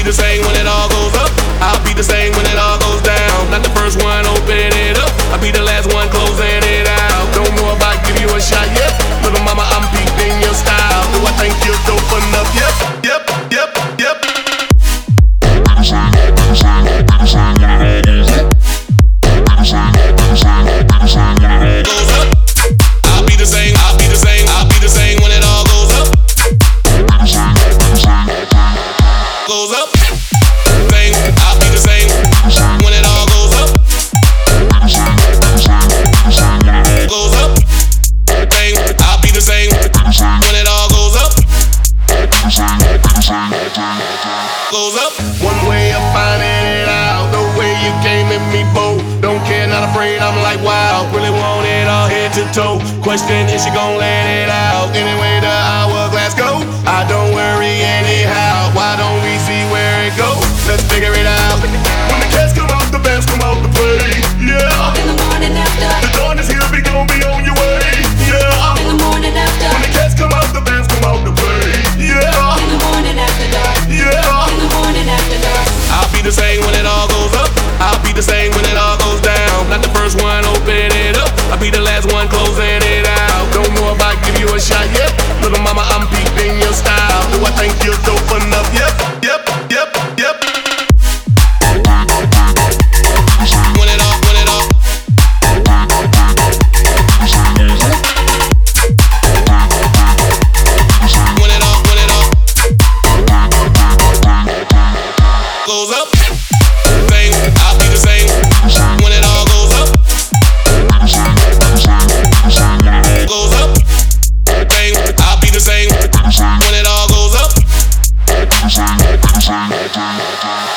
be the same when it all goes up. I'll be the same when it all goes down. Not the first one opening it up, I'll be the last one closing it out. Don't know about give you a shot, yep. Little mama, I'm peeping your style. Do I think you're dope enough, yep. Yep. Question is she gon' let it out? Anyway, the hourglass go. I don't worry anyhow. Why don't we see where it goes? Let's figure it out. When the cats come out, the bands come out to play. Yeah. Up in the morning after. The dawn is here, we gon' be on your way. Yeah. Up in the morning after. When the cats come out, the bands come out to play. Yeah. Up in the morning after dark. Yeah. Up in the morning after dark. I'll be the same when it all goes up. I'll be the same when it all goes down. Not the first one opening it up, I'll be the last one closing. You a shot, yep. Little mama, I'm peeping your style. Do I think you're dope enough, yep? When it all goes up.